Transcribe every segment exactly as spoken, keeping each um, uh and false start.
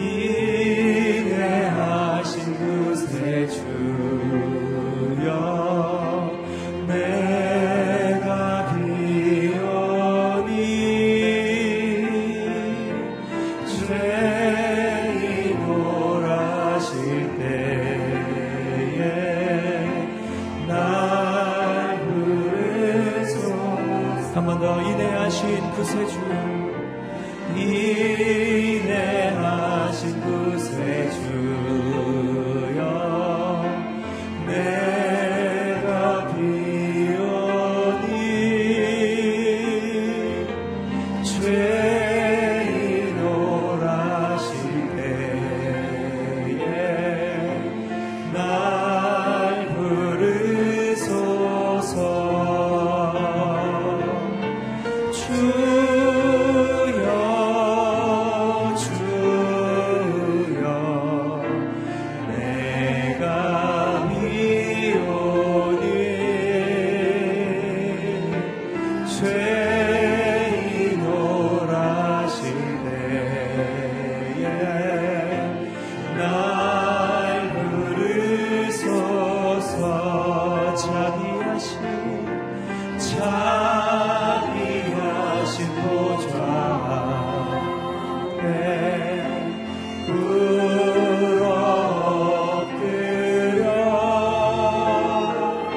인내하신 그새 주여 내가 기어니 죄인 돌아실 때에 날 부르소서. 한 번 더 인내하신 그새 주 인내하신 그새 주여 내가 비오니 죄인 오라실 때에 날 부르소서. 주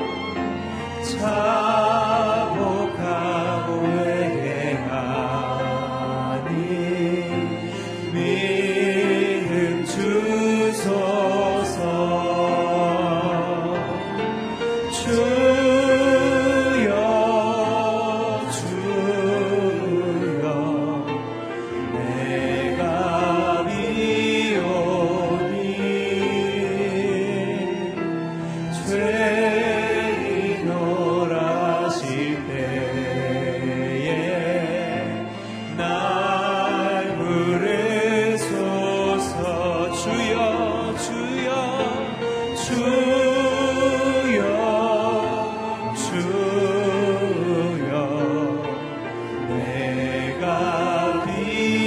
정결한 마음 주시옵소서. 정결한 마음 주시옵소서. 오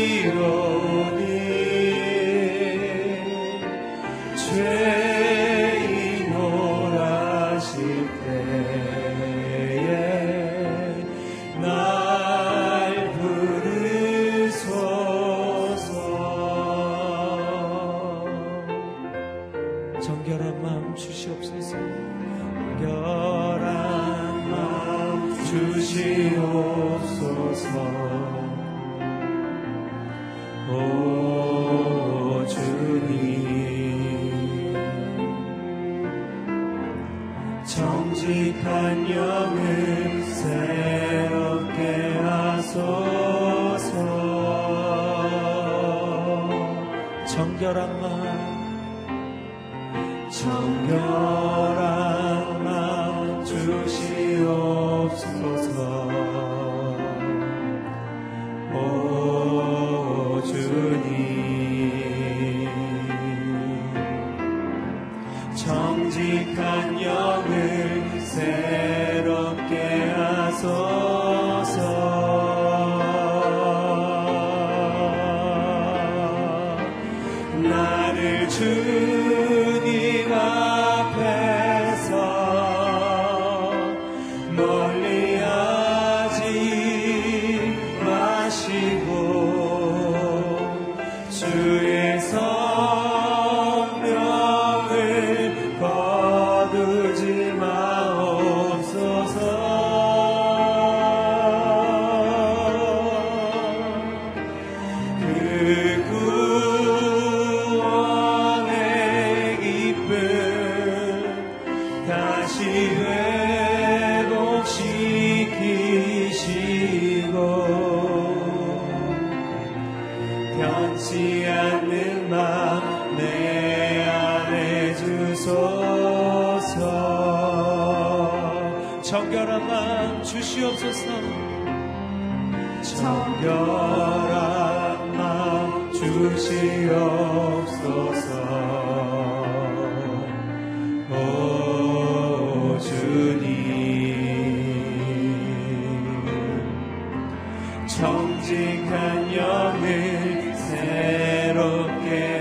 주님 정직한 영을 새롭게 하소서. 정결한 마음 정결한 마음 주시옵소서. 오 주님 정직한 영을 새롭게 하소서. 나를 주 변치 않는 마음 내 안에 주소서. 정결한 마음 주시옵소서. 정결한 마음 주시옵소서. 오 주님 정직한 영을 새롭게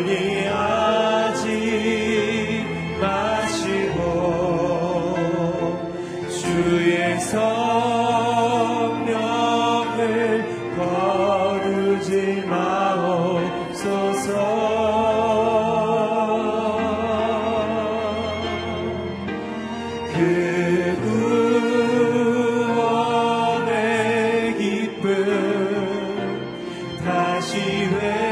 멀리하지 마시고 주의 성령을 거두지 마옵소서. 그 구원의 기쁨 다시 회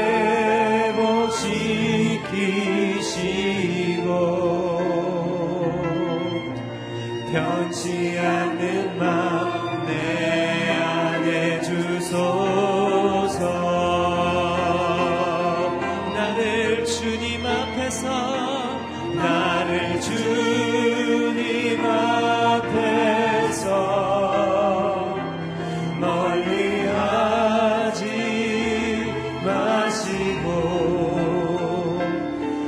지키시고 변치 않는 마음 내 안에 주소서. 나를 주님 앞에서 나를 주님 앞에서 멀리하지 마시고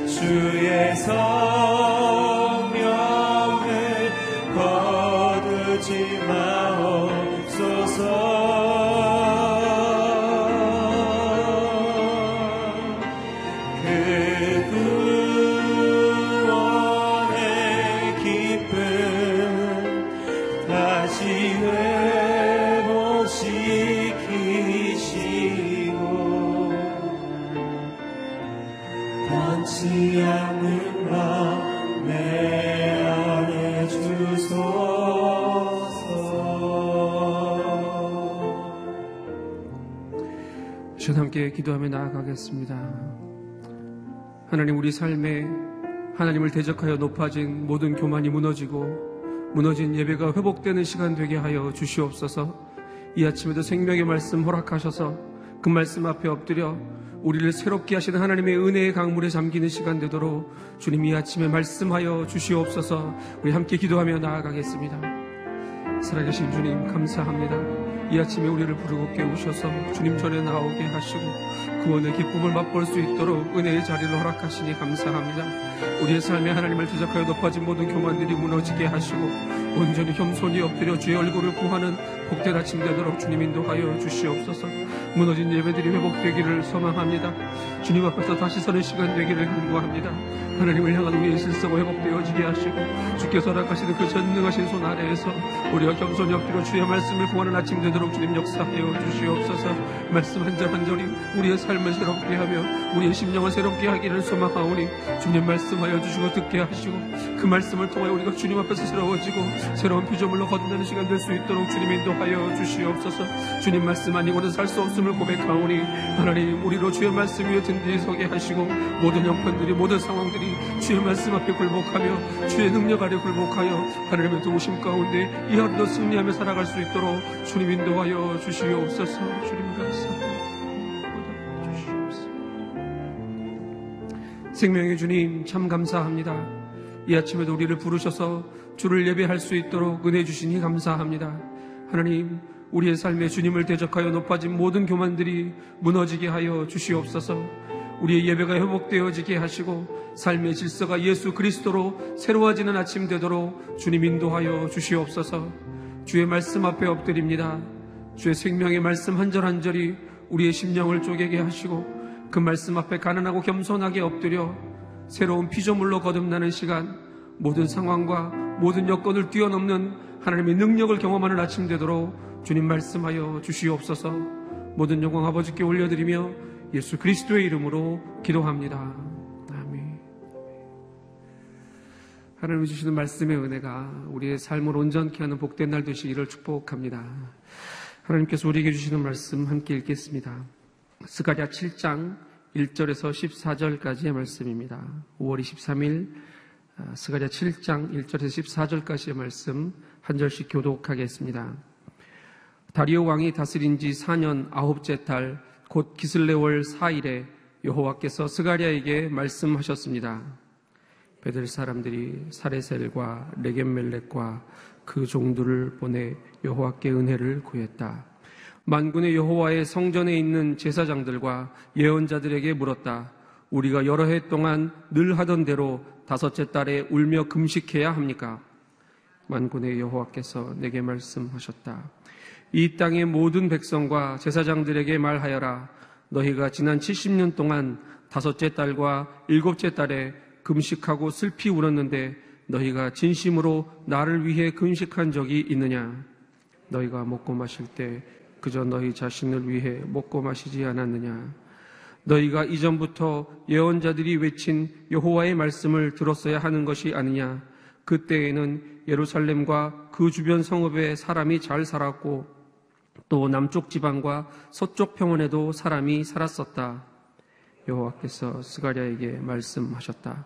주의 성령을 거두지 마옵소서. 그 구원의 기쁨 다시 회복시키시고 변치 않는 마음 내 안에 주소서. 주님 함께 기도하며 나아가겠습니다. 하나님, 우리 삶에 하나님을 대적하여 높아진 모든 교만이 무너지고 무너진 예배가 회복되는 시간 되게 하여 주시옵소서. 이 아침에도 생명의 말씀 허락하셔서 그 말씀 앞에 엎드려 우리를 새롭게 하시는 하나님의 은혜의 강물에 잠기는 시간 되도록 주님 이 아침에 말씀하여 주시옵소서. 우리 함께 기도하며 나아가겠습니다. 살아계신 주님 감사합니다. 이 아침에 우리를 부르고 깨우셔서 주님 전에 나오게 하시고 구원의 기쁨을 맛볼 수 있도록 은혜의 자리를 허락하시니 감사합니다. 우리의 삶에 하나님을 대적하여 높아진 모든 교만들이 무너지게 하시고 온전히 겸손히 엎드려 주의 얼굴을 구하는 복된 아침 되도록 주님 인도하여 주시옵소서. 무너진 예배들이 회복되기를 소망합니다. 주님 앞에서 다시 서는 시간 되기를 간구합니다. 하나님을 향한 우리의 실성을 회복되어지게 하시고 주께서 허락하시는 그 전능하신 손 아래에서 우리가 겸손히 엎드려 주의 말씀을 구하는 아침 되도록 주님 역사하여 주시옵소서. 말씀 한 절 한 절이 우리의 삶을 새롭게 하며 우리의 심령을 새롭게 하기를 소망하오니 주님 말씀하여 주시고 듣게 하시고 그 말씀을 통하여 우리가 주님 앞에서 새로워지고 새로운 피조물로 거듭나는 시간 될 수 있도록 주님 인도하여 주시옵소서. 주님 말씀 아니고는 살 수 없음을 고백하오니 하나님, 우리로 주의 말씀 위에 든든히 서게 하시고 모든 형편들이 모든 상황들이 주의 말씀 앞에 굴복하며 주의 능력 아래 굴복하여 하나님의 도우심 가운데 이 하루도 승리하며 살아갈 수 있도록 주님 인도하여 주시옵소서. 주님 감사합니다. 생명의 주님 참 감사합니다. 이 아침에도 우리를 부르셔서 주를 예배할 수 있도록 은혜 주시니 감사합니다. 하나님, 우리의 삶에 주님을 대적하여 높아진 모든 교만들이 무너지게 하여 주시옵소서. 우리의 예배가 회복되어지게 하시고 삶의 질서가 예수 그리스도로 새로워지는 아침 되도록 주님 인도하여 주시옵소서. 주의 말씀 앞에 엎드립니다. 주의 생명의 말씀 한 절 한 절이 우리의 심령을 쪼개게 하시고 그 말씀 앞에 가난하고 겸손하게 엎드려 새로운 피조물로 거듭나는 시간, 모든 상황과 모든 여건을 뛰어넘는 하나님의 능력을 경험하는 아침 되도록 주님 말씀하여 주시옵소서. 모든 영광 아버지께 올려드리며 예수 그리스도의 이름으로 기도합니다. 아멘. 하나님이 주시는 말씀의 은혜가 우리의 삶을 온전케 하는 복된 날 되시기를 축복합니다. 하나님께서 우리에게 주시는 말씀 함께 읽겠습니다. 스가랴 칠 장 일 절에서 십사 절까지의 말씀입니다. 오월 이십삼일 스가랴 칠 장 일 절에서 십사 절까지의 말씀 한 절씩 교독하겠습니다. 다리오 왕이 다스린 지 사 년 아홉째 달 곧 기슬레월 사 일에 여호와께서 스가랴에게 말씀하셨습니다. 베델 사람들이 사레셀과 레겜멜렉과 그 종들을 보내 여호와께 은혜를 구했다. 만군의 여호와의 성전에 있는 제사장들과 예언자들에게 물었다. 우리가 여러 해 동안 늘 하던 대로 다섯째 달에 울며 금식해야 합니까? 만군의 여호와께서 내게 말씀하셨다. 이 땅의 모든 백성과 제사장들에게 말하여라. 너희가 지난 칠십 년 동안 다섯째 딸과 일곱째 딸에 금식하고 슬피 울었는데 너희가 진심으로 나를 위해 금식한 적이 있느냐? 너희가 먹고 마실 때 그저 너희 자신을 위해 먹고 마시지 않았느냐? 너희가 이전부터 예언자들이 외친 여호와의 말씀을 들었어야 하는 것이 아니냐? 그때에는 예루살렘과 그 주변 성읍에 사람이 잘 살았고 또 남쪽 지방과 서쪽 평원에도 사람이 살았었다. 여호와께서 스가랴에게 말씀하셨다.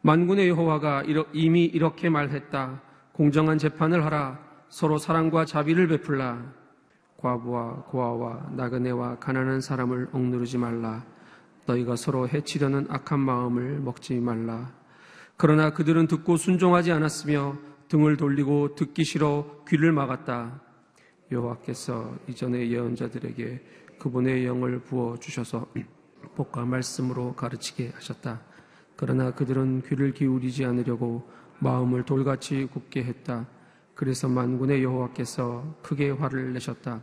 만군의 여호와가 이미 이렇게 말했다. 공정한 재판을 하라. 서로 사랑과 자비를 베풀라. 과부와 고아와 나그네와 가난한 사람을 억누르지 말라. 너희가 서로 해치려는 악한 마음을 먹지 말라. 그러나 그들은 듣고 순종하지 않았으며 등을 돌리고 듣기 싫어 귀를 막았다. 여호와께서 이전의 예언자들에게 그분의 영을 부어주셔서 복과 말씀으로 가르치게 하셨다. 그러나 그들은 귀를 기울이지 않으려고 마음을 돌같이 굳게 했다. 그래서 만군의 여호와께서 크게 화를 내셨다.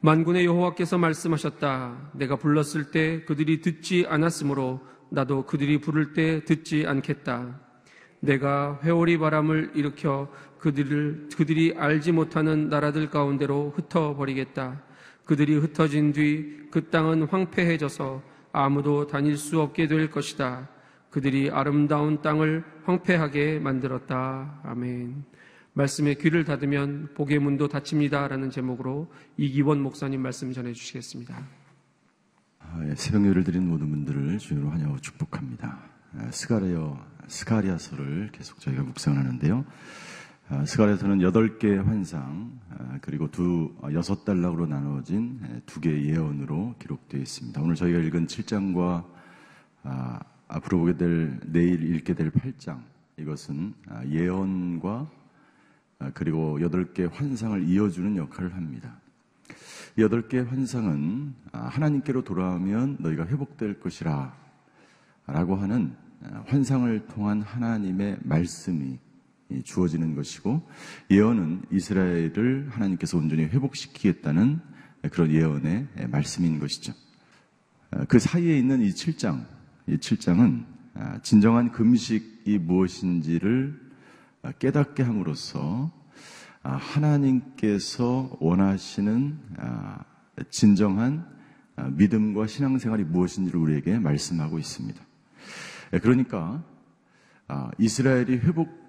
만군의 여호와께서 말씀하셨다. 내가 불렀을 때 그들이 듣지 않았으므로 나도 그들이 부를 때 듣지 않겠다. 내가 회오리 바람을 일으켜 그들을, 그들이 알지 못하는 나라들 가운데로 흩어버리겠다. 그들이 흩어진 뒤 그 땅은 황폐해져서 아무도 다닐 수 없게 될 것이다. 그들이 아름다운 땅을 황폐하게 만들었다. 아멘. 말씀에 귀를 닫으면 복의 문도 닫힙니다. 라는 제목으로 이기원 목사님 말씀 전해주시겠습니다. 새벽 예배를 드린 모든 분들을 주님으로 환영하고 축복합니다. 스가랴, 스가랴서를 계속 저희가 묵상을 하는데요. 스가랴서는 여덟 개의 환상 그리고 두, 여섯 단락으로 나눠진 두 개의 예언으로 기록되어 있습니다. 오늘 저희가 읽은 칠 장과 아, 앞으로 보게 될 내일 읽게 될 팔 장, 이것은 예언과 그리고 여덟 개의 환상을 이어주는 역할을 합니다. 여덟 개의 환상은 하나님께로 돌아오면 너희가 회복될 것이라 라고 하는 환상을 통한 하나님의 말씀이 주어지는 것이고, 예언은 이스라엘을 하나님께서 온전히 회복시키겠다는 그런 예언의 말씀인 것이죠. 그 사이에 있는 이 칠 장, 이 칠 장은 진정한 금식이 무엇인지를 깨닫게 함으로써 하나님께서 원하시는 진정한 믿음과 신앙생활이 무엇인지를 우리에게 말씀하고 있습니다. 그러니까 이스라엘이 회복되기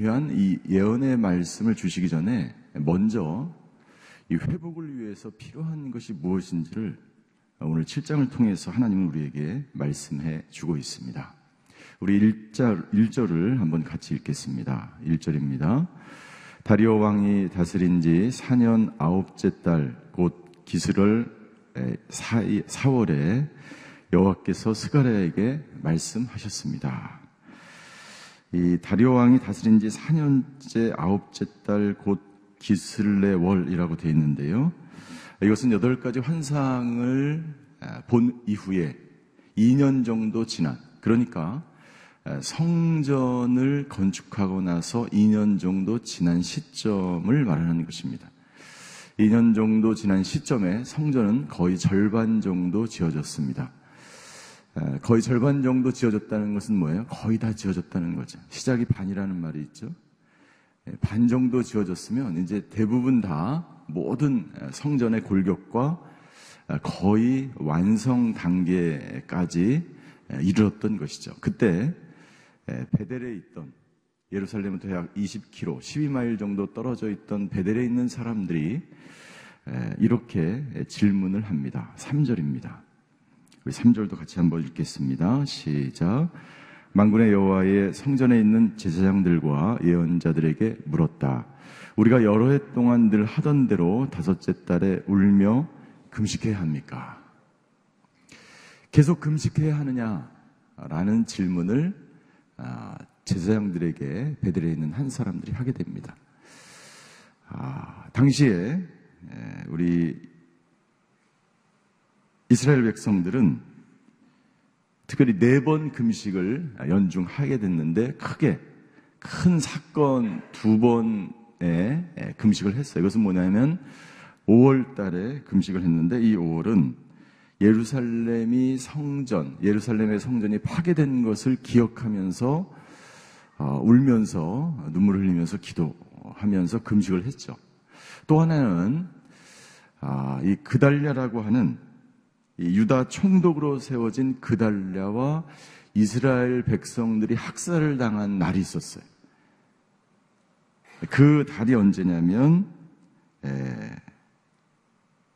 위한 이 예언의 말씀을 주시기 전에 먼저 이 회복을 위해서 필요한 것이 무엇인지를 오늘 칠 장을 통해서 하나님은 우리에게 말씀해 주고 있습니다. 우리 일 절, 일 절을 한번 같이 읽겠습니다. 일 절입니다. 다리오 왕이 다스린 지 사 년 아홉째 달 곧 기스를 사월에 여호와께서 스가랴에게 말씀하셨습니다. 이 다리오 왕이 다스린 지 사 년째 아홉째 달 곧 기슬레월이라고 되어 있는데요. 이것은 여덟 가지 환상을 본 이후에 이 년 정도 지난, 그러니까 성전을 건축하고 나서 이 년 정도 지난 시점을 말하는 것입니다. 이 년 정도 지난 시점에 성전은 거의 절반 정도 지어졌습니다. 거의 절반 정도 지어졌다는 것은 뭐예요? 거의 다 지어졌다는 거죠. 시작이 반이라는 말이 있죠. 반 정도 지어졌으면 이제 대부분 다 모든 성전의 골격과 거의 완성 단계까지 이르렀던 것이죠. 그때 베델에 있던, 예루살렘부터 약 이십 킬로미터, 십이 마일 정도 떨어져 있던 베델에 있는 사람들이 이렇게 질문을 합니다. 삼 절입니다. 우리 삼 절도 같이 한번 읽겠습니다. 시작. 만군의 여호와의 성전에 있는 제사장들과 예언자들에게 물었다. 우리가 여러 해 동안 늘 하던 대로 다섯째 달에 울며 금식해야 합니까? 계속 금식해야 하느냐라는 질문을 제사장들에게 베델에 있는 한 사람들이 하게 됩니다. 아, 당시에 우리 이스라엘 백성들은 특별히 네 번 금식을 연중 하게 됐는데 크게 큰 사건 두 번에 금식을 했어요. 이것은 뭐냐면 오월 달에 금식을 했는데 이 오월은 예루살렘이 성전, 예루살렘의 성전이 파괴된 것을 기억하면서 어, 울면서 눈물을 흘리면서 기도하면서 금식을 했죠. 또 하나는 아, 이 그달랴라고 하는 이 유다 총독으로 세워진 그달랴와 이스라엘 백성들이 학살을 당한 날이 있었어요. 그 달이 언제냐면 에,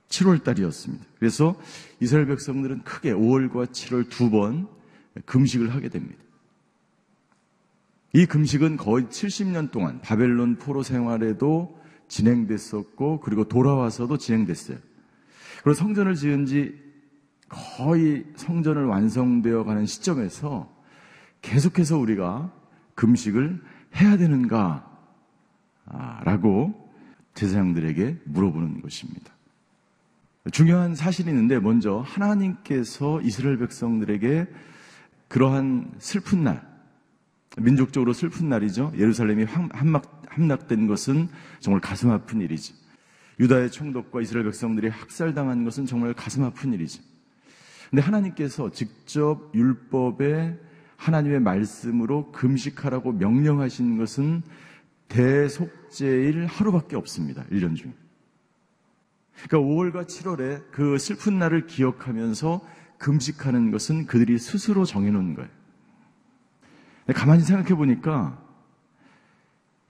칠월 달이었습니다. 그래서 이스라엘 백성들은 크게 오월과 칠월 두 번 금식을 하게 됩니다. 이 금식은 거의 칠십 년 동안 바벨론 포로 생활에도 진행됐었고 그리고 돌아와서도 진행됐어요. 그리고 성전을 지은 지 거의 성전을 완성되어 가는 시점에서 계속해서 우리가 금식을 해야 되는가 라고 제사장들에게 물어보는 것입니다. 중요한 사실이 있는데 먼저 하나님께서 이스라엘 백성들에게 그러한 슬픈 날, 민족적으로 슬픈 날이죠. 예루살렘이 함락된 것은 정말 가슴 아픈 일이죠. 유다의 총독과 이스라엘 백성들이 학살당한 것은 정말 가슴 아픈 일이죠. 그런데 하나님께서 직접 율법에 하나님의 말씀으로 금식하라고 명령하신 것은 대속죄일 하루밖에 없습니다. 일 년 중에. 그러니까 오월과 칠월에 그 슬픈 날을 기억하면서 금식하는 것은 그들이 스스로 정해놓은 거예요. 가만히 생각해 보니까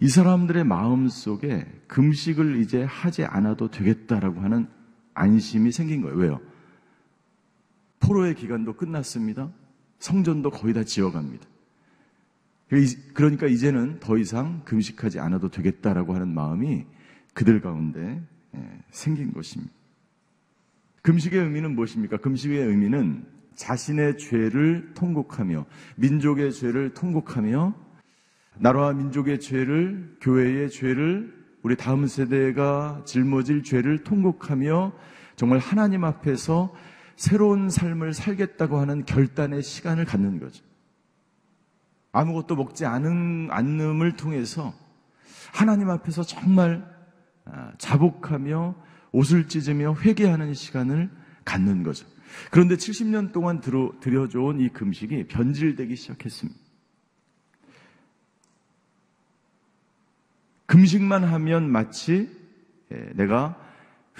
이 사람들의 마음 속에 금식을 이제 하지 않아도 되겠다라고 하는 안심이 생긴 거예요. 왜요? 포로의 기간도 끝났습니다. 성전도 거의 다 지어갑니다. 그러니까 이제는 더 이상 금식하지 않아도 되겠다라고 하는 마음이 그들 가운데 생긴 것입니다. 금식의 의미는 무엇입니까? 금식의 의미는 자신의 죄를 통곡하며 민족의 죄를 통곡하며 나라와 민족의 죄를, 교회의 죄를, 우리 다음 세대가 짊어질 죄를 통곡하며 정말 하나님 앞에서 새로운 삶을 살겠다고 하는 결단의 시간을 갖는 거죠. 아무것도 먹지 않은, 않음을 통해서 하나님 앞에서 정말 자복하며 옷을 찢으며 회개하는 시간을 갖는 거죠. 그런데 칠십 년 동안 들여져 온 이 금식이 변질되기 시작했습니다. 금식만 하면 마치 내가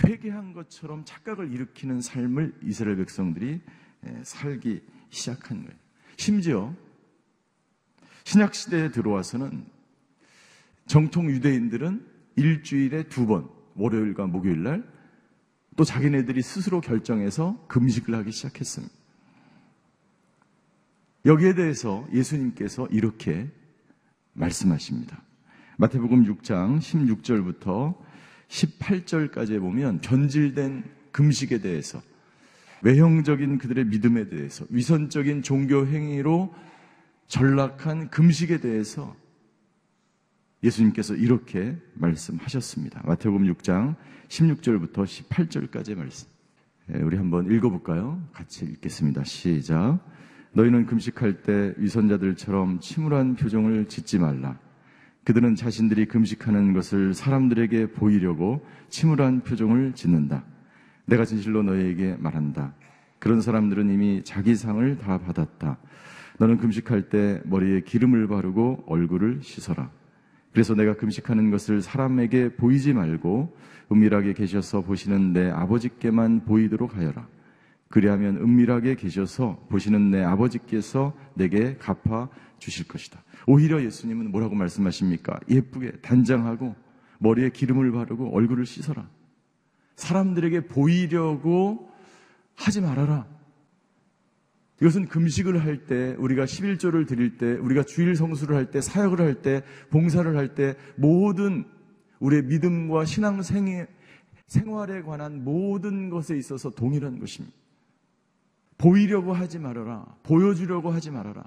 회개한 것처럼 착각을 일으키는 삶을 이스라엘 백성들이 살기 시작한 거예요. 심지어 신약시대에 들어와서는 정통 유대인들은 일주일에 두 번, 월요일과 목요일날 또 자기네들이 스스로 결정해서 금식을 하기 시작했습니다. 여기에 대해서 예수님께서 이렇게 말씀하십니다. 마태복음 육 장 십육 절부터 십팔 절까지 보면 변질된 금식에 대해서, 외형적인 그들의 믿음에 대해서, 위선적인 종교 행위로 전락한 금식에 대해서 예수님께서 이렇게 말씀하셨습니다. 마태복음 육 장 십육 절부터 십팔 절까지의 말씀. 우리 한번 읽어볼까요? 같이 읽겠습니다. 시작. 너희는 금식할 때 위선자들처럼 침울한 표정을 짓지 말라. 그들은 자신들이 금식하는 것을 사람들에게 보이려고 침울한 표정을 짓는다. 내가 진실로 너희에게 말한다. 그런 사람들은 이미 자기 상을 다 받았다. 너는 금식할 때 머리에 기름을 바르고 얼굴을 씻어라. 그래서 내가 금식하는 것을 사람에게 보이지 말고 은밀하게 계셔서 보시는 내 아버지께만 보이도록 하여라. 그리하면 은밀하게 계셔서 보시는 내 아버지께서 내게 갚아 주실 것이다. 오히려 예수님은 뭐라고 말씀하십니까? 예쁘게 단장하고 머리에 기름을 바르고 얼굴을 씻어라. 사람들에게 보이려고 하지 말아라. 이것은 금식을 할 때, 우리가 십일조를 드릴 때, 우리가 주일 성수를 할 때, 사역을 할 때, 봉사를 할 때 모든 우리의 믿음과 신앙 생활에 관한 모든 것에 있어서 동일한 것입니다. 보이려고 하지 말아라. 보여주려고 하지 말아라.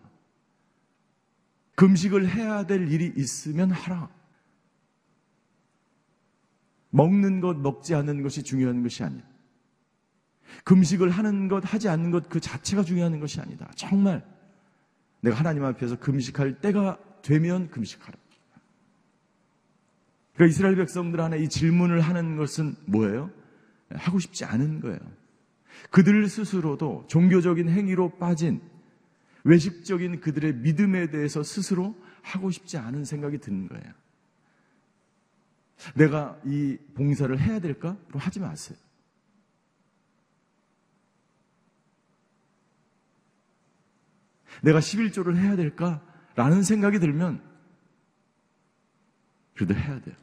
금식을 해야 될 일이 있으면 하라. 먹는 것, 먹지 않는 것이 중요한 것이 아니야. 금식을 하는 것, 하지 않는 것 그 자체가 중요한 것이 아니다. 정말 내가 하나님 앞에서 금식할 때가 되면 금식하라. 그러니까 이스라엘 백성들 안에 이 질문을 하는 것은 뭐예요? 하고 싶지 않은 거예요. 그들 스스로도 종교적인 행위로 빠진 외식적인 그들의 믿음에 대해서 스스로 하고 싶지 않은 생각이 드는 거예요. 내가 이 봉사를 해야 될까? 그럼 하지 마세요. 내가 십일조를 해야 될까? 라는 생각이 들면 그래도 해야 돼요.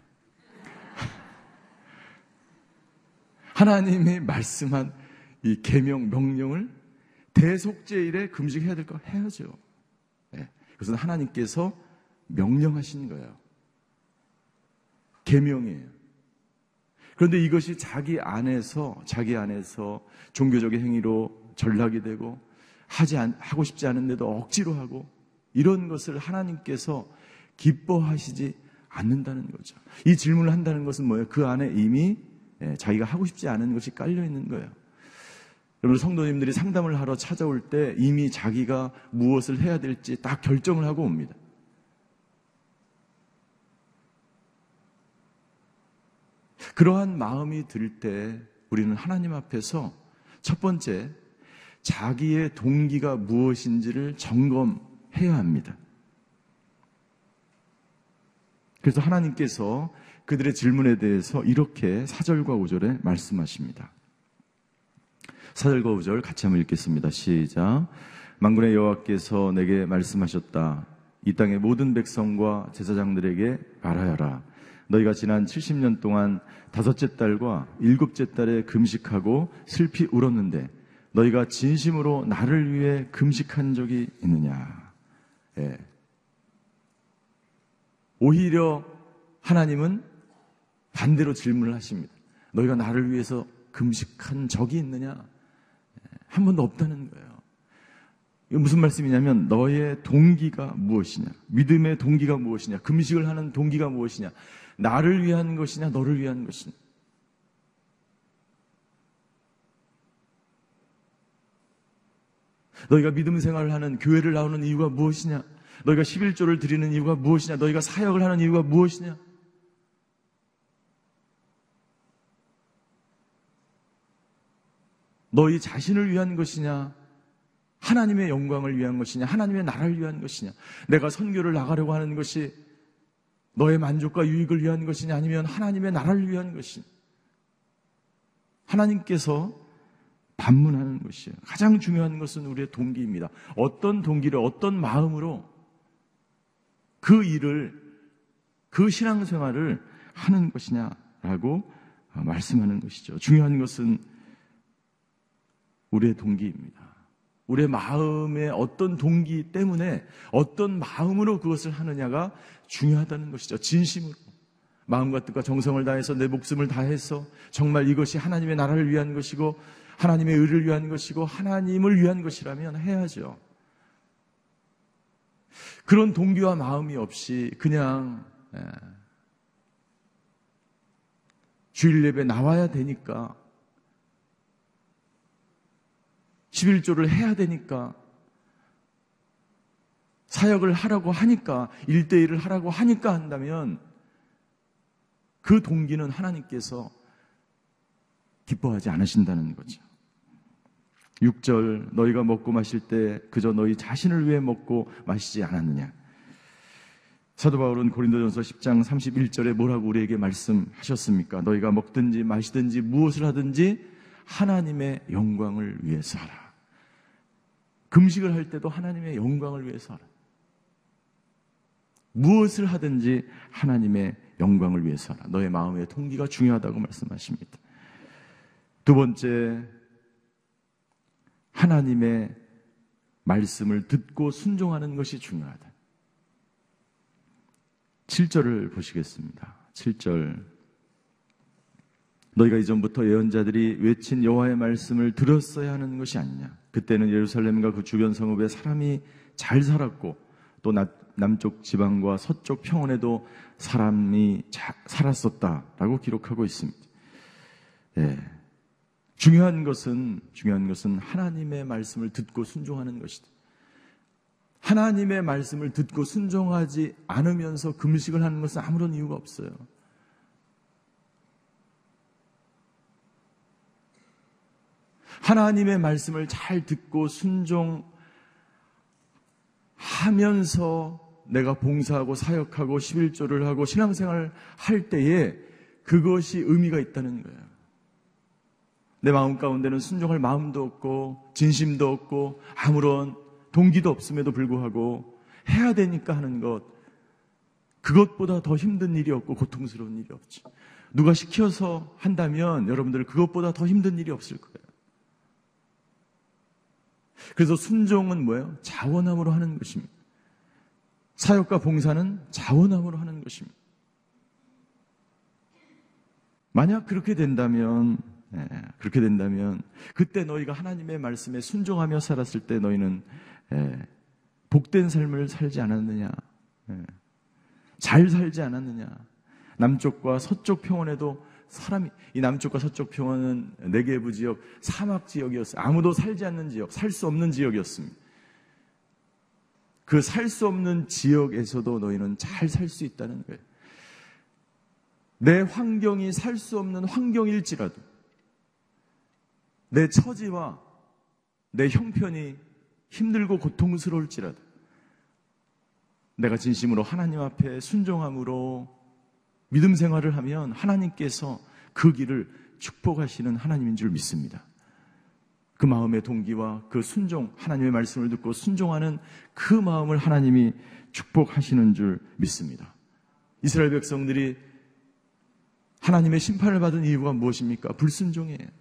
하나님이 말씀한 이 계명 명령을 대속제일에 금식해야 될 거 해야죠. 네. 그래서 하나님께서 명령하신 거예요. 계명이에요. 그런데 이것이 자기 안에서 자기 안에서 종교적인 행위로 전락이 되고 하지 않, 하고 싶지 않은데도 억지로 하고 이런 것을 하나님께서 기뻐하시지 않는다는 거죠. 이 질문을 한다는 것은 뭐예요? 그 안에 이미 자기가 하고 싶지 않은 것이 깔려 있는 거예요. 여러분 성도님들이 상담을 하러 찾아올 때 이미 자기가 무엇을 해야 될지 딱 결정을 하고 옵니다. 그러한 마음이 들 때 우리는 하나님 앞에서 첫 번째 자기의 동기가 무엇인지를 점검해야 합니다. 그래서 하나님께서 그들의 질문에 대해서 이렇게 사절과 오절에 말씀하십니다. 사절과 오절 같이 한번 읽겠습니다. 시작. 만군의 여호와께서 내게 말씀하셨다. 이 땅의 모든 백성과 제사장들에게 말하여라. 너희가 지난 칠십 년 동안 다섯째 달과 일곱째 달에 금식하고 슬피 울었는데 너희가 진심으로 나를 위해 금식한 적이 있느냐. 예. 오히려 하나님은 반대로 질문을 하십니다. 너희가 나를 위해서 금식한 적이 있느냐. 한 번도 없다는 거예요. 이게 무슨 말씀이냐면 너의 동기가 무엇이냐, 믿음의 동기가 무엇이냐, 금식을 하는 동기가 무엇이냐, 나를 위한 것이냐, 너를 위한 것이냐. 너희가 믿음 생활을 하는 교회를 나오는 이유가 무엇이냐, 너희가 십일조를 드리는 이유가 무엇이냐, 너희가 사역을 하는 이유가 무엇이냐. 너희 자신을 위한 것이냐, 하나님의 영광을 위한 것이냐, 하나님의 나라를 위한 것이냐, 내가 선교를 나가려고 하는 것이 너의 만족과 유익을 위한 것이냐, 아니면 하나님의 나라를 위한 것이냐. 하나님께서 반문하는 것이에요. 가장 중요한 것은 우리의 동기입니다. 어떤 동기를, 어떤 마음으로 그 일을, 그 신앙생활을 하는 것이냐라고 말씀하는 것이죠. 중요한 것은 우리의 동기입니다. 우리의 마음의 어떤 동기 때문에 어떤 마음으로 그것을 하느냐가 중요하다는 것이죠. 진심으로 마음과 뜻과 정성을 다해서 내 목숨을 다해서 정말 이것이 하나님의 나라를 위한 것이고 하나님의 의를 위한 것이고 하나님을 위한 것이라면 해야죠. 그런 동기와 마음이 없이 그냥 주일 예배 나와야 되니까, 십일조를 해야 되니까, 사역을 하라고 하니까, 일대일을 하라고 하니까 한다면 그 동기는 하나님께서 기뻐하지 않으신다는 거죠. 육절, 너희가 먹고 마실 때 그저 너희 자신을 위해 먹고 마시지 않았느냐. 사도 바울은 고린도전서 십 장 삼십일 절에 뭐라고 우리에게 말씀하셨습니까? 너희가 먹든지 마시든지 무엇을 하든지 하나님의 영광을 위해서 하라. 금식을 할 때도 하나님의 영광을 위해서 하라. 무엇을 하든지 하나님의 영광을 위해서 하라. 너의 마음의 동기가 중요하다고 말씀하십니다. 두 번째, 하나님의 말씀을 듣고 순종하는 것이 중요하다. 칠절을 보시겠습니다. 칠절, 너희가 이전부터 예언자들이 외친 여호와의 말씀을 들었어야 하는 것이 아니냐. 그때는 예루살렘과 그 주변 성읍에 사람이 잘 살았고 또 나, 남쪽 지방과 서쪽 평원에도 사람이 자, 살았었다라고 기록하고 있습니다. 예. 중요한 것은 중요한 것은 하나님의 말씀을 듣고 순종하는 것이다. 하나님의 말씀을 듣고 순종하지 않으면서 금식을 하는 것은 아무런 이유가 없어요. 하나님의 말씀을 잘 듣고 순종하면서 내가 봉사하고 사역하고 십일조를 하고 신앙생활을 할 때에 그것이 의미가 있다는 거예요. 내 마음 가운데는 순종할 마음도 없고 진심도 없고 아무런 동기도 없음에도 불구하고 해야 되니까 하는 것, 그것보다 더 힘든 일이 없고 고통스러운 일이 없지. 누가 시켜서 한다면 여러분들 그것보다 더 힘든 일이 없을 거예요. 그래서 순종은 뭐예요? 자원함으로 하는 것입니다. 사역과 봉사는 자원함으로 하는 것입니다. 만약 그렇게 된다면 네, 그렇게 된다면 그때 너희가 하나님의 말씀에 순종하며 살았을 때 너희는 네, 복된 삶을 살지 않았느냐, 네, 잘 살지 않았느냐. 남쪽과 서쪽 평원에도 사람이, 이 남쪽과 서쪽 평원은 네게부 지역, 사막 지역이었어요. 아무도 살지 않는 지역, 살 수 없는 지역이었습니다. 그 살 수 없는 지역에서도 너희는 잘 살 수 있다는 거예요. 내 환경이 살 수 없는 환경일지라도, 내 처지와 내 형편이 힘들고 고통스러울지라도 내가 진심으로 하나님 앞에 순종함으로 믿음 생활을 하면 하나님께서 그 길을 축복하시는 하나님인 줄 믿습니다. 그 마음의 동기와 그 순종, 하나님의 말씀을 듣고 순종하는 그 마음을 하나님이 축복하시는 줄 믿습니다. 이스라엘 백성들이 하나님의 심판을 받은 이유가 무엇입니까? 불순종이에요.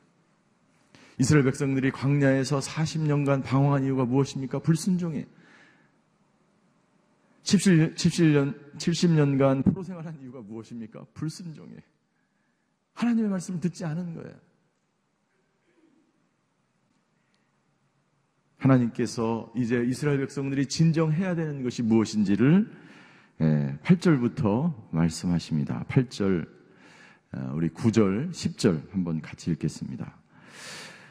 이스라엘 백성들이 광야에서 사십 년간 방황한 이유가 무엇입니까? 불순종이에요. 칠십일 년, 칠십 년간 포로 생활한 이유가 무엇입니까? 불순종이에요. 하나님의 말씀을 듣지 않은 거예요. 하나님께서 이제 이스라엘 백성들이 진정해야 되는 것이 무엇인지를 팔 절부터 말씀하십니다. 팔 절, 우리 구 절, 십 절 한번 같이 읽겠습니다.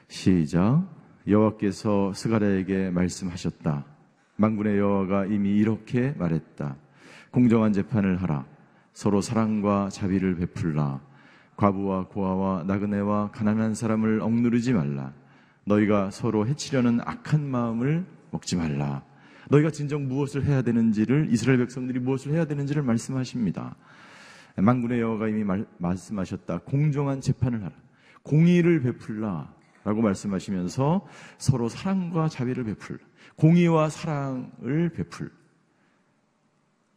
시작. 여호와께서 스가랴에게 말씀하셨다. 만군의 여호와가 이미 이렇게 말했다. 공정한 재판을 하라. 서로 사랑과 자비를 베풀라. 과부와 고아와 나그네와 가난한 사람을 억누르지 말라. 너희가 서로 해치려는 악한 마음을 먹지 말라. 너희가 진정 무엇을 해야 되는지를, 이스라엘 백성들이 무엇을 해야 되는지를 말씀하십니다. 만군의 여호와가 이미 말, 말씀하셨다. 공정한 재판을 하라. 공의를 베풀라 라고 말씀하시면서 서로 사랑과 자비를 베풀, 공의와 사랑을 베풀.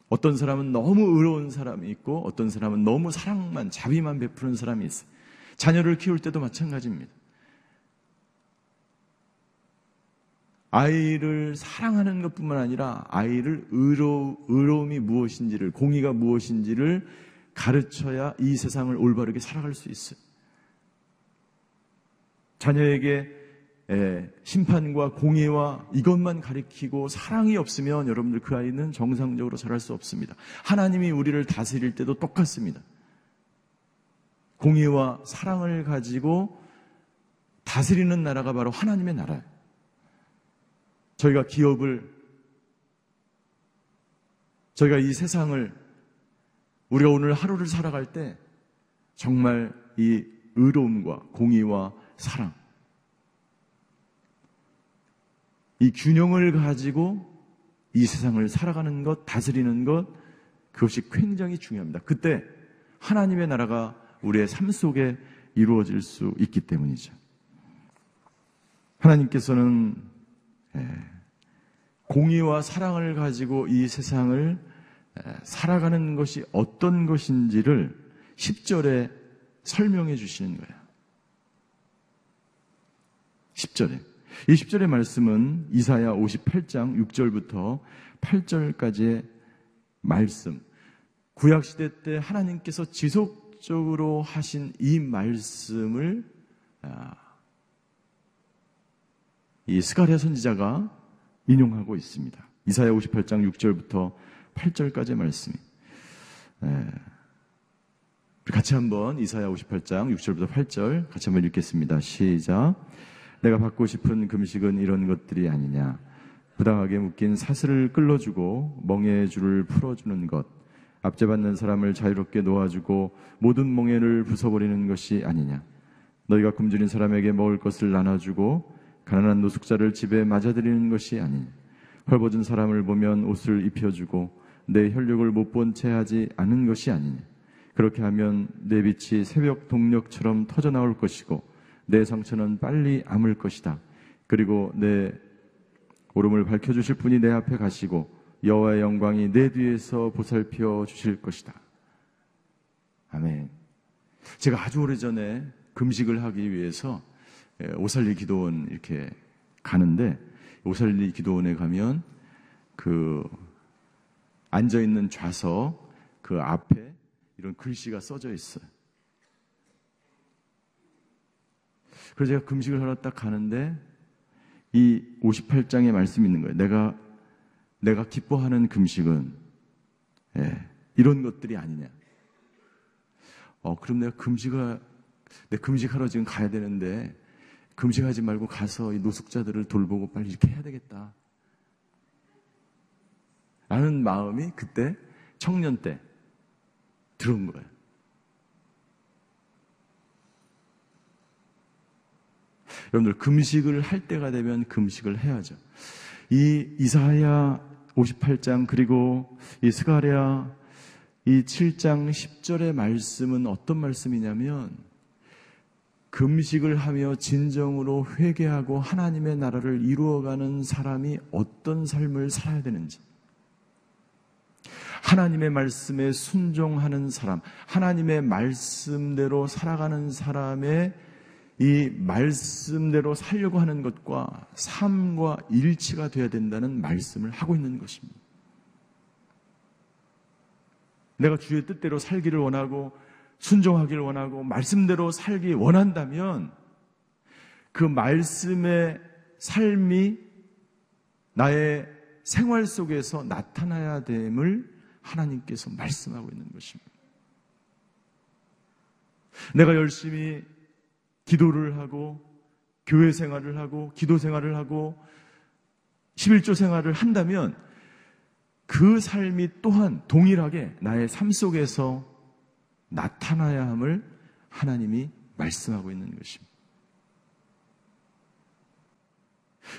어떤 사람은 너무 의로운 사람이 있고 어떤 사람은 너무 사랑만, 자비만 베푸는 사람이 있어요. 자녀를 키울 때도 마찬가지입니다. 아이를 사랑하는 것뿐만 아니라 아이를 의로, 의로움이 무엇인지를, 공의가 무엇인지를 가르쳐야 이 세상을 올바르게 살아갈 수 있어요. 자녀에게 심판과 공의와 이것만 가리키고 사랑이 없으면 여러분들 그 아이는 정상적으로 자랄 수 없습니다. 하나님이 우리를 다스릴 때도 똑같습니다. 공의와 사랑을 가지고 다스리는 나라가 바로 하나님의 나라예요. 저희가 기업을, 저희가 이 세상을, 우리가 오늘 하루를 살아갈 때 정말 이 의로움과 공의와 사랑, 이 균형을 가지고 이 세상을 살아가는 것, 다스리는 것, 그것이 굉장히 중요합니다. 그때 하나님의 나라가 우리의 삶 속에 이루어질 수 있기 때문이죠. 하나님께서는 공의와 사랑을 가지고 이 세상을 살아가는 것이 어떤 것인지를 십 절에 설명해 주시는 거예요. 십 절에. 이 십 절의 말씀은 이사야 오십팔 장 육 절부터 팔 절까지의 말씀. 구약시대 때 하나님께서 지속적으로 하신 이 말씀을 이 스가랴 선지자가 인용하고 있습니다. 이사야 오십팔 장 육 절부터 팔 절까지의 말씀이. 같이 한번 이사야 오십팔 장 육 절부터 팔 절 같이 한번 읽겠습니다. 시작. 내가 받고 싶은 금식은 이런 것들이 아니냐. 부당하게 묶인 사슬을 끌어주고 멍에의 줄을 풀어주는 것. 압제받는 사람을 자유롭게 놓아주고 모든 멍에를 부숴버리는 것이 아니냐. 너희가 굶주린 사람에게 먹을 것을 나눠주고 가난한 노숙자를 집에 맞아들이는 것이 아닌 헐벗은 사람을 보면 옷을 입혀주고 내 혈육을 못 본 채 하지 않은 것이 아니냐. 그렇게 하면 내 빛이 새벽 동력처럼 터져나올 것이고 내 상처는 빨리 아물 것이다. 그리고 내 오름을 밝혀주실 분이 내 앞에 가시고 여호와의 영광이 내 뒤에서 보살펴 주실 것이다. 아멘. 제가 아주 오래전에 금식을 하기 위해서 오살리 기도원 이렇게 가는데, 오살리 기도원에 가면 그 앉아있는 좌석 그 앞에 이런 글씨가 써져 있어요. 그래서 제가 금식을 하러 딱 가는데 이 오십팔 장에 말씀이 있는 거예요. 내가 내가 기뻐하는 금식은 예, 이런 것들이 아니냐. 어, 그럼 내가 금식하, 내가 금식하러 지금 가야 되는데 금식하지 말고 가서 이 노숙자들을 돌보고 빨리 이렇게 해야 되겠다 라는 마음이 그때 청년 때 들은 거예요. 여러분들, 금식을 할 때가 되면 금식을 해야죠. 이 이사야 오십팔 장 그리고 이 스가랴 이 칠 장 십 절의 말씀은 어떤 말씀이냐면 금식을 하며 진정으로 회개하고 하나님의 나라를 이루어가는 사람이 어떤 삶을 살아야 되는지, 하나님의 말씀에 순종하는 사람, 하나님의 말씀대로 살아가는 사람의 이 말씀대로 살려고 하는 것과 삶과 일치가 돼야 된다는 말씀을 하고 있는 것입니다. 내가 주의 뜻대로 살기를 원하고 순종하기를 원하고 말씀대로 살기 원한다면 그 말씀의 삶이 나의 생활 속에서 나타나야 됨을 하나님께서 말씀하고 있는 것입니다. 내가 열심히 기도를 하고 교회 생활을 하고 기도 생활을 하고 십일조 생활을 한다면 그 삶이 또한 동일하게 나의 삶 속에서 나타나야 함을 하나님이 말씀하고 있는 것입니다.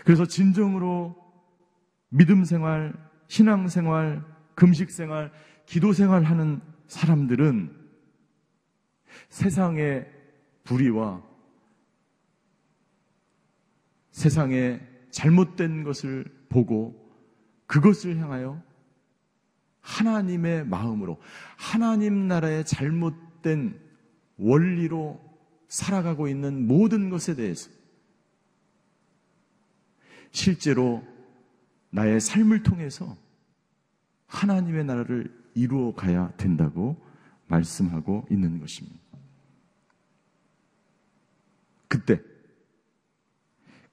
그래서 진정으로 믿음 생활, 신앙 생활, 금식 생활, 기도 생활 하는 사람들은 세상의 불의와 세상의 잘못된 것을 보고 그것을 향하여 하나님의 마음으로, 하나님 나라의 잘못된 원리로 살아가고 있는 모든 것에 대해서 실제로 나의 삶을 통해서 하나님의 나라를 이루어 가야 된다고 말씀하고 있는 것입니다. 그때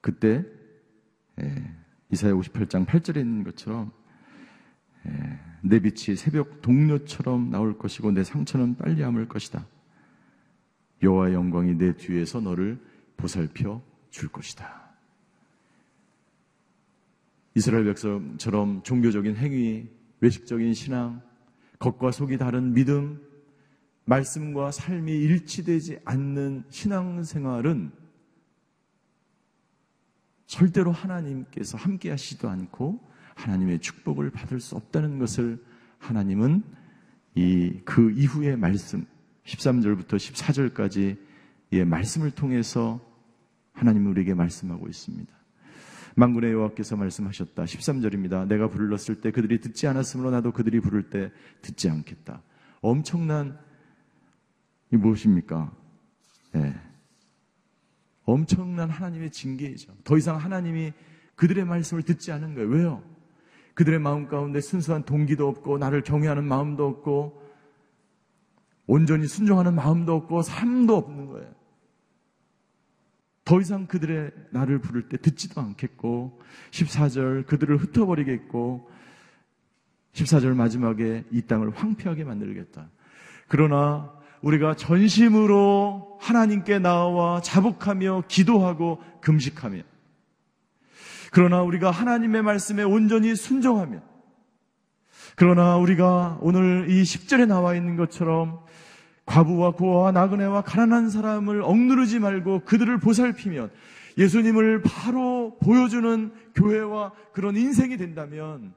그때 예, 이사야 오십팔 장 팔 절에 있는 것처럼 예, 내 빛이 새벽 동료처럼 나올 것이고 내 상처는 빨리 아물 것이다. 여호와의 영광이 내 뒤에서 너를 보살펴 줄 것이다. 이스라엘 백성처럼 종교적인 행위, 외식적인 신앙, 겉과 속이 다른 믿음, 말씀과 삶이 일치되지 않는 신앙생활은 절대로 하나님께서 함께 하시지도 않고 하나님의 축복을 받을 수 없다는 것을 하나님은 이 그 이후의 말씀 십삼 절부터 십사 절까지의 말씀을 통해서 하나님은 우리에게 말씀하고 있습니다. 만군의 여호와께서 말씀하셨다. 십삼 절입니다. 내가 불렀을 때 그들이 듣지 않았으므로 나도 그들이 부를 때 듣지 않겠다. 엄청난 이 무엇입니까? 네. 엄청난 하나님의 징계이죠. 더 이상 하나님이 그들의 말씀을 듣지 않은 거예요. 왜요? 그들의 마음 가운데 순수한 동기도 없고 나를 경외하는 마음도 없고 온전히 순종하는 마음도 없고 삶도 없는 거예요. 더 이상 그들의 나를 부를 때 듣지도 않겠고 십사 절 그들을 흩어버리겠고 십사 절 마지막에 이 땅을 황폐하게 만들겠다. 그러나 우리가 전심으로 하나님께 나와 자복하며 기도하고 금식하며, 그러나 우리가 하나님의 말씀에 온전히 순종하며, 그러나 우리가 오늘 이 십 절에 나와 있는 것처럼 과부와 고아와 나그네와 가난한 사람을 억누르지 말고 그들을 보살피면 예수님을 바로 보여주는 교회와 그런 인생이 된다면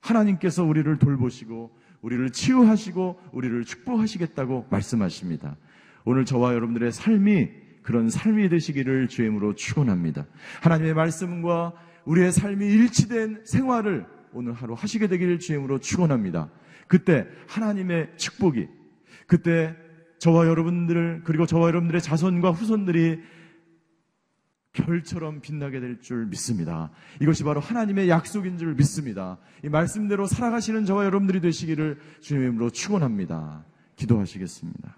하나님께서 우리를 돌보시고 우리를 치유하시고 우리를 축복하시겠다고 말씀하십니다. 오늘 저와 여러분들의 삶이 그런 삶이 되시기를 주의 이름으로 축원합니다. 하나님의 말씀과 우리의 삶이 일치된 생활을 오늘 하루 하시게 되기를 주의 이름으로 축원합니다. 그때 하나님의 축복이, 그때 저와 여러분들 그리고 저와 여러분들의 자손과 후손들이 별처럼 빛나게 될 줄 믿습니다. 이것이 바로 하나님의 약속인 줄 믿습니다. 이 말씀대로 살아가시는 저와 여러분들이 되시기를 주님의 이름으로 축원합니다. 기도하시겠습니다.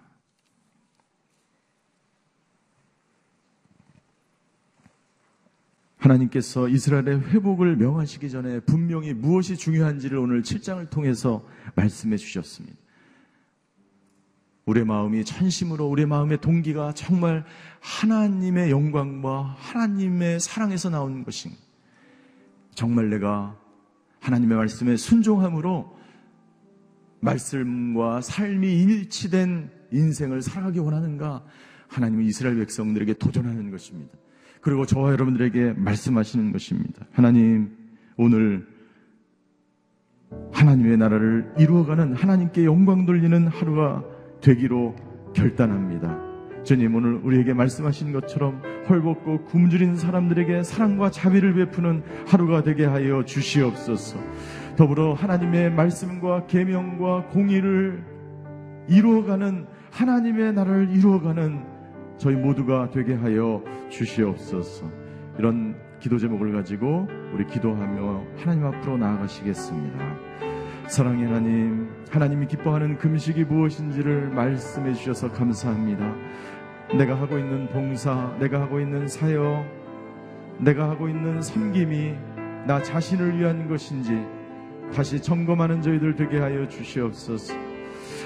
하나님께서 이스라엘의 회복을 명하시기 전에 분명히 무엇이 중요한지를 오늘 칠 장을 통해서 말씀해 주셨습니다. 우리의 마음이 천심으로, 우리의 마음의 동기가 정말 하나님의 영광과 하나님의 사랑에서 나온 것인가, 정말 내가 하나님의 말씀에 순종함으로 말씀과 삶이 일치된 인생을 살아가기 원하는가, 하나님은 이스라엘 백성들에게 도전하는 것입니다. 그리고 저와 여러분들에게 말씀하시는 것입니다. 하나님, 오늘 하나님의 나라를 이루어가는, 하나님께 영광 돌리는 하루가 되기로 결단합니다. 주님, 오늘 우리에게 말씀하신 것처럼 헐벗고 굶주린 사람들에게 사랑과 자비를 베푸는 하루가 되게 하여 주시옵소서. 더불어 하나님의 말씀과 계명과 공의를 이루어가는, 하나님의 나라를 이루어가는 저희 모두가 되게 하여 주시옵소서. 이런 기도 제목을 가지고 우리 기도하며 하나님 앞으로 나아가시겠습니다. 사랑의 하나님, 하나님이 기뻐하는 금식이 무엇인지를 말씀해 주셔서 감사합니다. 내가 하고 있는 봉사, 내가 하고 있는 사역, 내가 하고 있는 섬김이 나 자신을 위한 것인지 다시 점검하는 저희들 되게 하여 주시옵소서.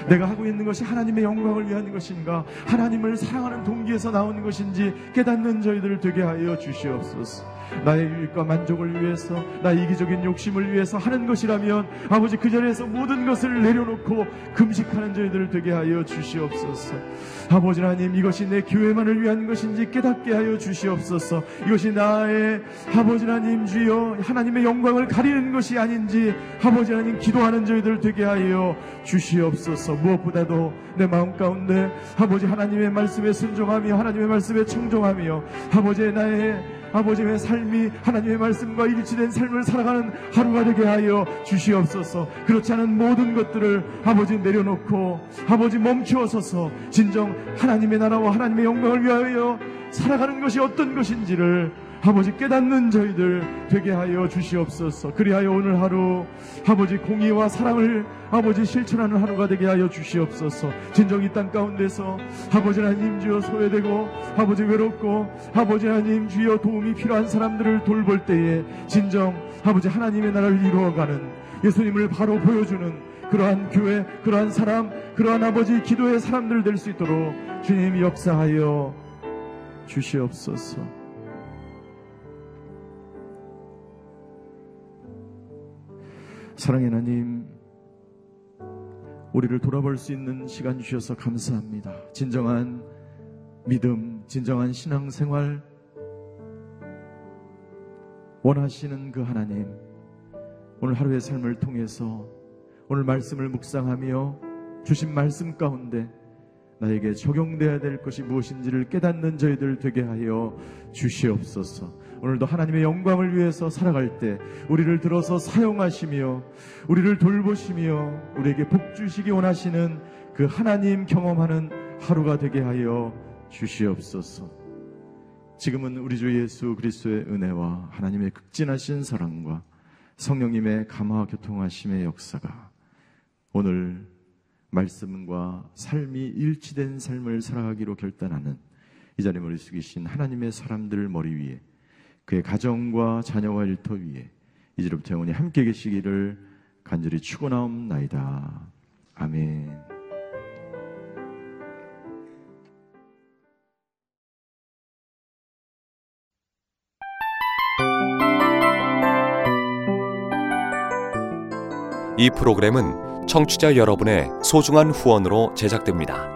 내가 하고 있는 것이 하나님의 영광을 위한 것인가, 하나님을 사랑하는 동기에서 나온 것인지 깨닫는 저희들 되게 하여 주시옵소서. 나의 유익과 만족을 위해서, 나의 이기적인 욕심을 위해서 하는 것이라면 아버지, 그 자리에서 모든 것을 내려놓고 금식하는 저희들을 되게 하여 주시옵소서. 아버지 하나님, 이것이 내 교회만을 위한 것인지 깨닫게 하여 주시옵소서. 이것이 나의 아버지 하나님 주여 하나님의 영광을 가리는 것이 아닌지 아버지 하나님 기도하는 저희들을 되게 하여 주시옵소서. 무엇보다도 내 마음 가운데 아버지 하나님의 말씀에 순종하며 하나님의 말씀에 청종하며 아버지 나의 아버지의 삶이 하나님의 말씀과 일치된 삶을 살아가는 하루가 되게 하여 주시옵소서. 그렇지 않은 모든 것들을 아버지 내려놓고 아버지 멈추어서서 진정 하나님의 나라와 하나님의 영광을 위하여 살아가는 것이 어떤 것인지를 아버지 깨닫는 저희들 되게 하여 주시옵소서. 그리하여 오늘 하루 아버지 공의와 사랑을 아버지 실천하는 하루가 되게 하여 주시옵소서. 진정 이 땅 가운데서 아버지 하나님 주여 소외되고 아버지 외롭고 아버지 하나님 주여 도움이 필요한 사람들을 돌볼 때에 진정 아버지 하나님의 나라를 이루어가는, 예수님을 바로 보여주는 그러한 교회, 그러한 사람, 그러한 아버지 기도의 사람들 될 수 있도록 주님이 역사하여 주시옵소서. 사랑의 하나님, 우리를 돌아볼 수 있는 시간 주셔서 감사합니다. 진정한 믿음, 진정한 신앙생활 원하시는 그 하나님, 오늘 하루의 삶을 통해서 오늘 말씀을 묵상하며 주신 말씀 가운데 나에게 적용되어야 될 것이 무엇인지를 깨닫는 저희들 되게 하여 주시옵소서. 오늘도 하나님의 영광을 위해서 살아갈 때 우리를 들어서 사용하시며 우리를 돌보시며 우리에게 복주시기 원하시는 그 하나님 경험하는 하루가 되게 하여 주시옵소서. 지금은 우리 주 예수 그리스도의 은혜와 하나님의 극진하신 사랑과 성령님의 감화 교통하심의 역사가 오늘 말씀과 삶이 일치된 삶을 살아가기로 결단하는 이 자리 머리 숙이신 하나님의 사람들 머리 위에, 그의 가정과 자녀와 일터 위에 이제로부터 영원히 함께 계시기를 간절히 축원하옵나이다. 아멘. 이 프로그램은 청취자 여러분의 소중한 후원으로 제작됩니다.